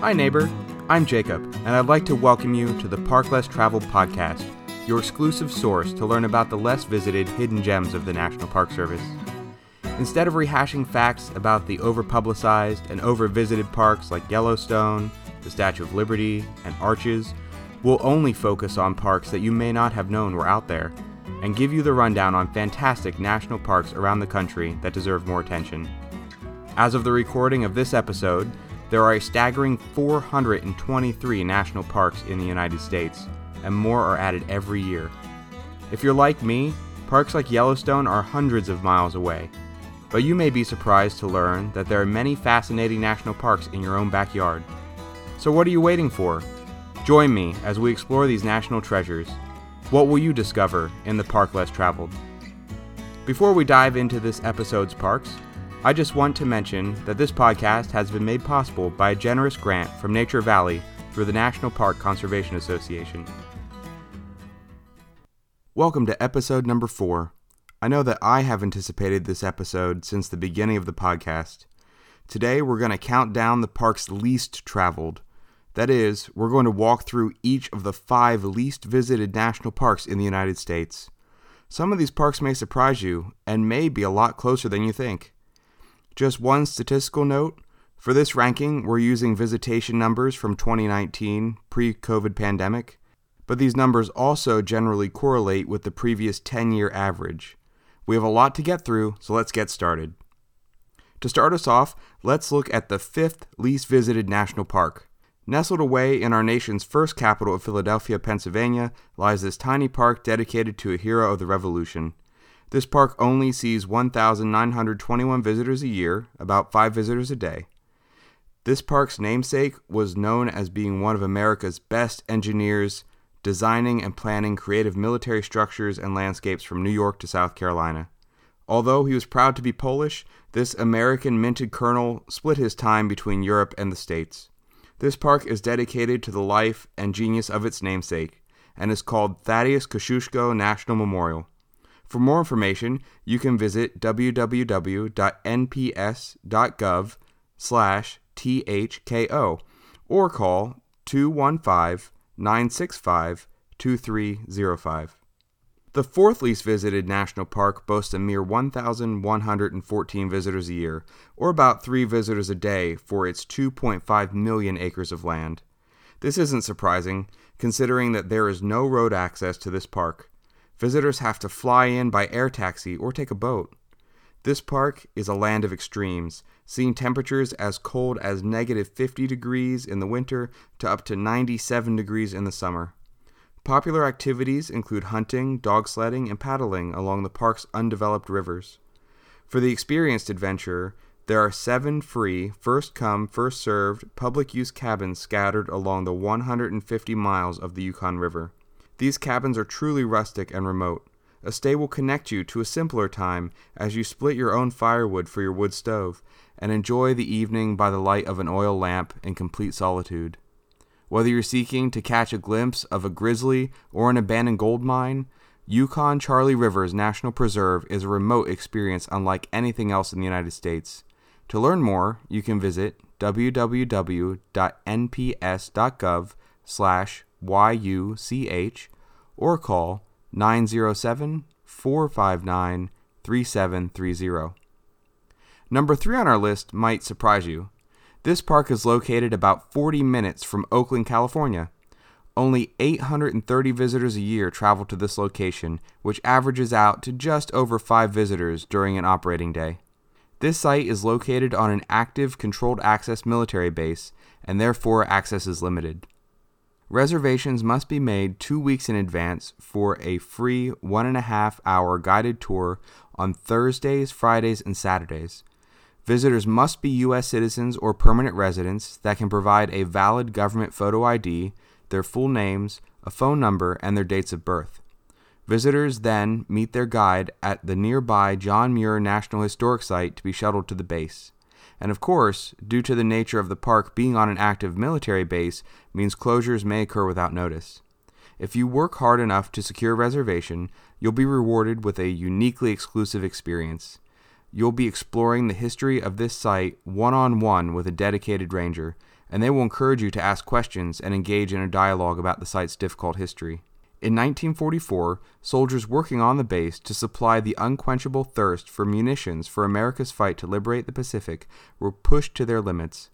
Hi neighbor, I'm Jacob, and I'd like to welcome you to the Park Less Traveled podcast, your exclusive source to learn about the less visited hidden gems of the National Park Service. Instead of rehashing facts about the over-publicized and over-visited parks like Yellowstone, the Statue of Liberty, and Arches, we'll only focus on parks that you may not have known were out there, and give you the rundown on fantastic national parks around the country that deserve more attention. As of the recording of this episode, there are a staggering 423 national parks in the United States, and more are added every year. If you're like me, parks like Yellowstone are hundreds of miles away, but you may be surprised to learn that there are many fascinating national parks in your own backyard. So what are you waiting for? Join me as we explore these national treasures. What will you discover in the Park Less Traveled? Before we dive into this episode's parks, I just want to mention that this podcast has been made possible by a generous grant from Nature Valley through the National Park Conservation Association. Welcome to episode number 4. I know that I have anticipated this episode since the beginning of the podcast. Today we're going to count down the park's least traveled. That is, we're going to walk through each of the 5 least visited national parks in the United States. Some of these parks may surprise you, and may be a lot closer than you think. Just one statistical note, for this ranking we're using visitation numbers from 2019, pre-COVID pandemic, but these numbers also generally correlate with the previous 10-year average. We have a lot to get through, so let's get started. To start us off, let's look at the 5th least visited national park. Nestled away in our nation's first capital of Philadelphia, Pennsylvania, lies this tiny park dedicated to a hero of the Revolution. This park only sees 1,921 visitors a year, about 5 visitors a day. This park's namesake was known as being one of America's best engineers, designing and planning creative military structures and landscapes from New York to South Carolina. Although he was proud to be Polish, this American-minted colonel split his time between Europe and the States. This park is dedicated to the life and genius of its namesake, and is called Thaddeus Kosciuszko National Memorial. For more information, you can visit www.nps.gov/THKO or call 215-965-2305. The 4th least visited national park boasts a mere 1,114 visitors a year, or about 3 visitors a day for its 2.5 million acres of land. This isn't surprising, considering that there is no road access to this park. Visitors have to fly in by air taxi or take a boat. This park is a land of extremes, seeing temperatures as cold as -50 degrees in the winter to up to 97 degrees in the summer. Popular activities include hunting, dog sledding, and paddling along the park's undeveloped rivers. For the experienced adventurer, there are 7 free, first-come, first-served, public-use cabins scattered along the 150 miles of the Yukon River. These cabins are truly rustic and remote. A stay will connect you to a simpler time as you split your own firewood for your wood stove and enjoy the evening by the light of an oil lamp in complete solitude. Whether you're seeking to catch a glimpse of a grizzly or an abandoned gold mine, Yukon Charlie Rivers National Preserve is a remote experience unlike anything else in the United States. To learn more, you can visit www.nps.gov/YUCH or call 907-459-3730. Number 3 on our list might surprise you. This park is located about 40 minutes from Oakland, California. Only 830 visitors a year travel to this location, which averages out to just over 5 visitors during an operating day. This site is located on an active controlled access military base, and therefore access is limited. Reservations must be made 2 weeks in advance for a free 1.5-hour guided tour on Thursdays, Fridays, and Saturdays. Visitors must be U.S. citizens or permanent residents that can provide a valid government photo ID, their full names, a phone number, and their dates of birth. Visitors then meet their guide at the nearby John Muir National Historic Site to be shuttled to the base. And of course, due to the nature of the park being on an active military base, means closures may occur without notice. If you work hard enough to secure a reservation, you'll be rewarded with a uniquely exclusive experience. You'll be exploring the history of this site one-on-one with a dedicated ranger, and they will encourage you to ask questions and engage in a dialogue about the site's difficult history. In 1944, soldiers working on the base to supply the unquenchable thirst for munitions for America's fight to liberate the Pacific were pushed to their limits.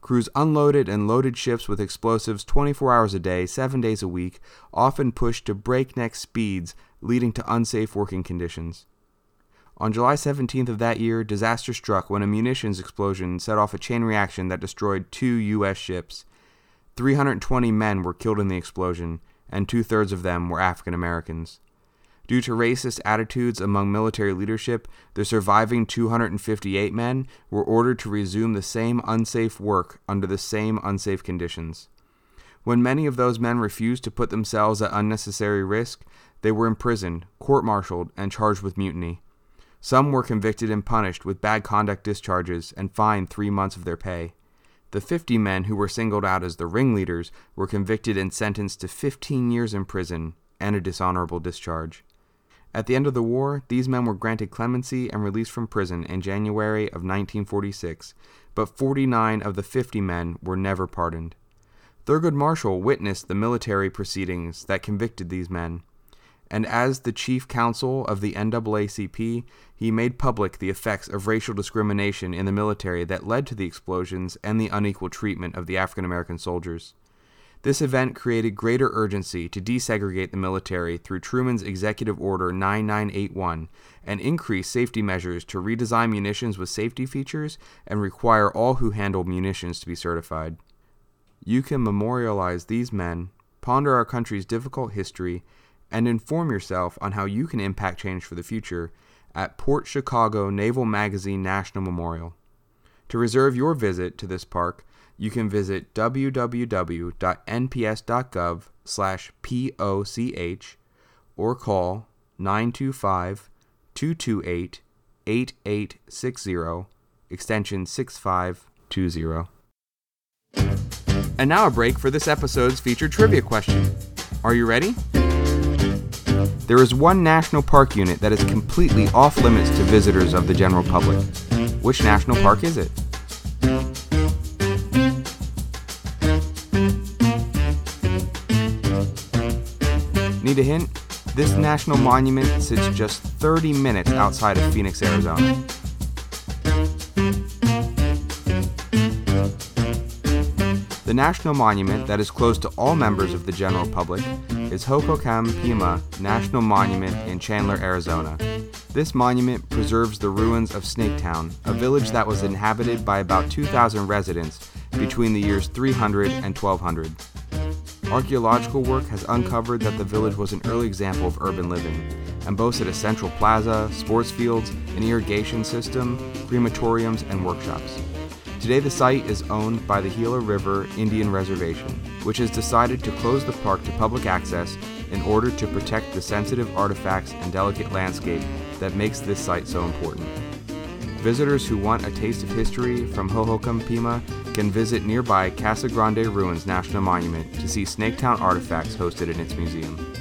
Crews unloaded and loaded ships with explosives 24 hours a day, 7 days a week, often pushed to breakneck speeds, leading to unsafe working conditions. On July 17th of that year, disaster struck when a munitions explosion set off a chain reaction that destroyed 2 U.S. ships. 320 men were killed in the explosion, and 2/3 of them were African Americans. Due to racist attitudes among military leadership, the surviving 258 men were ordered to resume the same unsafe work under the same unsafe conditions. When many of those men refused to put themselves at unnecessary risk, they were imprisoned, court-martialed, and charged with mutiny. Some were convicted and punished with bad conduct discharges and fined 3 months of their pay. The 50 men who were singled out as the ringleaders were convicted and sentenced to 15 years in prison and a dishonorable discharge. At the end of the war, these men were granted clemency and released from prison in January of 1946, but 49 of the 50 men were never pardoned. Thurgood Marshall witnessed the military proceedings that convicted these men, and as the chief counsel of the NAACP, he made public the effects of racial discrimination in the military that led to the explosions and the unequal treatment of the African American soldiers. This event created greater urgency to desegregate the military through Truman's Executive Order 9981 and increase safety measures to redesign munitions with safety features and require all who handle munitions to be certified. You can memorialize these men, ponder our country's difficult history, and inform yourself on how you can impact change for the future at Port Chicago Naval Magazine National Memorial. To reserve your visit to this park, you can visit www.nps.gov/POCH or call 925-228-8860, extension 6520. And now a break for this episode's featured trivia question. Are you ready? There is one national park unit that is completely off-limits to visitors of the general public. Which national park is it? Need a hint? This national monument sits just 30 minutes outside of Phoenix, Arizona. The national monument that is closed to all members of the general public is Hohokam Pima National Monument in Chandler, Arizona. This monument preserves the ruins of Snake Town, a village that was inhabited by about 2,000 residents between the years 300 and 1200. Archaeological work has uncovered that the village was an early example of urban living and boasted a central plaza, sports fields, an irrigation system, crematoriums, and workshops. Today the site is owned by the Gila River Indian Reservation, which has decided to close the park to public access in order to protect the sensitive artifacts and delicate landscape that makes this site so important. Visitors who want a taste of history from Hohokam Pima can visit nearby Casa Grande Ruins National Monument to see Snake Town artifacts hosted in its museum.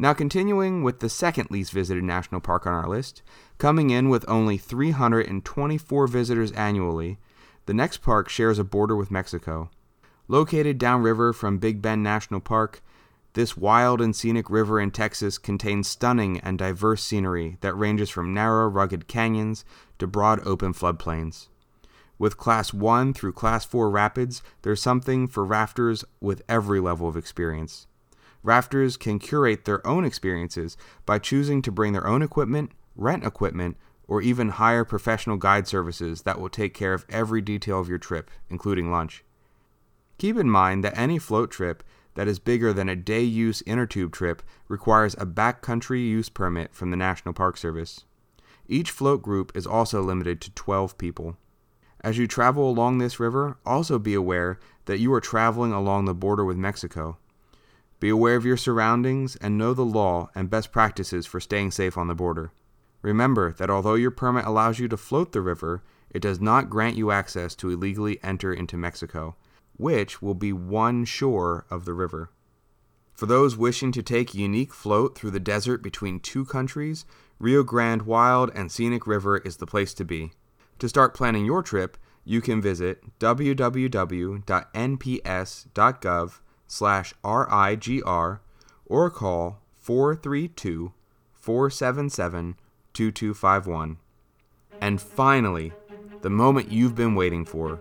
Now continuing with the second least visited national park on our list, coming in with only 324 visitors annually, the next park shares a border with Mexico. Located downriver from Big Bend National Park, this wild and scenic river in Texas contains stunning and diverse scenery that ranges from narrow, rugged canyons to broad, open floodplains. With Class 1 through Class 4 rapids, there's something for rafters with every level of experience. Rafters can curate their own experiences by choosing to bring their own equipment, rent equipment, or even hire professional guide services that will take care of every detail of your trip, including lunch. Keep in mind that any float trip that is bigger than a day-use inner tube trip requires a backcountry use permit from the National Park Service. Each float group is also limited to 12 people. As you travel along this river, also be aware that you are traveling along the border with Mexico. Be aware of your surroundings and know the law and best practices for staying safe on the border. Remember that although your permit allows you to float the river, it does not grant you access to illegally enter into Mexico, which will be one shore of the river. For those wishing to take a unique float through the desert between two countries, Rio Grande Wild and Scenic River is the place to be. To start planning your trip, you can visit www.nps.gov/RIGR or call 432-477-2251. And finally, the moment you've been waiting for,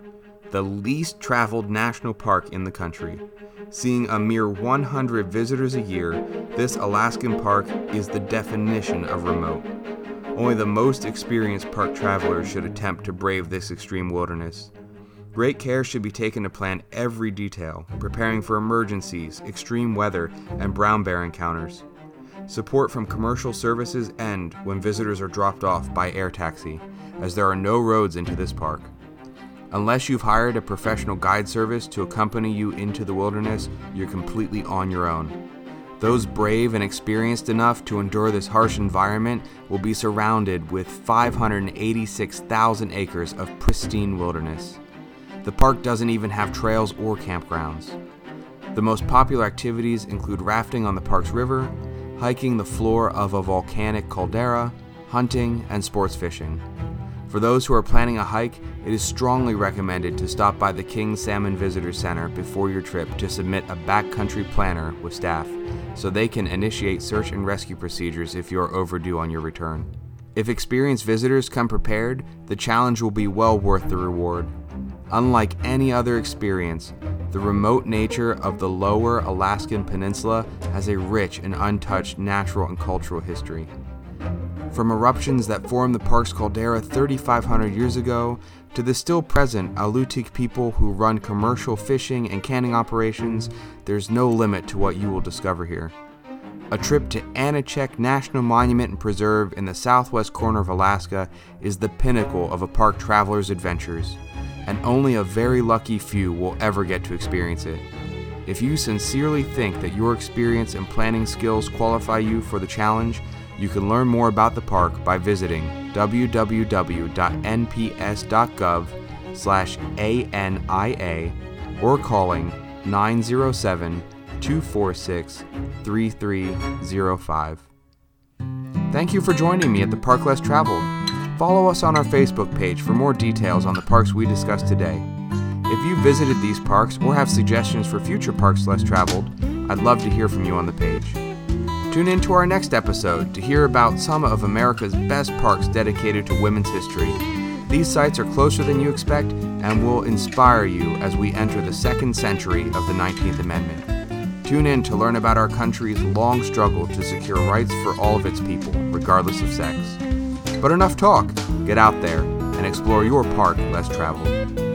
the least traveled national park in the country. Seeing a mere 100 visitors a year, this Alaskan park is the definition of remote. Only the most experienced park travelers should attempt to brave this extreme wilderness. Great care should be taken to plan every detail, preparing for emergencies, extreme weather, and brown bear encounters. Support from commercial services end when visitors are dropped off by air taxi, as there are no roads into this park. Unless you've hired a professional guide service to accompany you into the wilderness, you're completely on your own. Those brave and experienced enough to endure this harsh environment will be surrounded with 586,000 acres of pristine wilderness. The park doesn't even have trails or campgrounds. The most popular activities include rafting on the park's river, hiking the floor of a volcanic caldera, hunting, and sports fishing. For those who are planning a hike, it is strongly recommended to stop by the King Salmon Visitor Center before your trip to submit a backcountry planner with staff, so they can initiate search and rescue procedures if you are overdue on your return. If experienced visitors come prepared, the challenge will be well worth the reward. Unlike any other experience, the remote nature of the lower Alaskan Peninsula has a rich and untouched natural and cultural history. From eruptions that formed the park's caldera 3,500 years ago, to the still-present Alutik people who run commercial fishing and canning operations, there's no limit to what you will discover here. A trip to Aniakchak National Monument and Preserve in the southwest corner of Alaska is the pinnacle of a park traveler's adventures, and only a very lucky few will ever get to experience it. If you sincerely think that your experience and planning skills qualify you for the challenge, you can learn more about the park by visiting www.nps.gov/ANIA or calling 907-246-3305. Thank you for joining me at the Park Less Traveled. Follow us on our Facebook page for more details on the parks we discussed today. If you visited these parks or have suggestions for future Parks Less Traveled, I'd love to hear from you on the page. Tune in to our next episode to hear about some of America's best parks dedicated to women's history. These sites are closer than you expect and will inspire you as we enter the second century of the 19th Amendment. Tune in to learn about our country's long struggle to secure rights for all of its people, regardless of sex. But enough talk. Get out there and explore your park less traveled.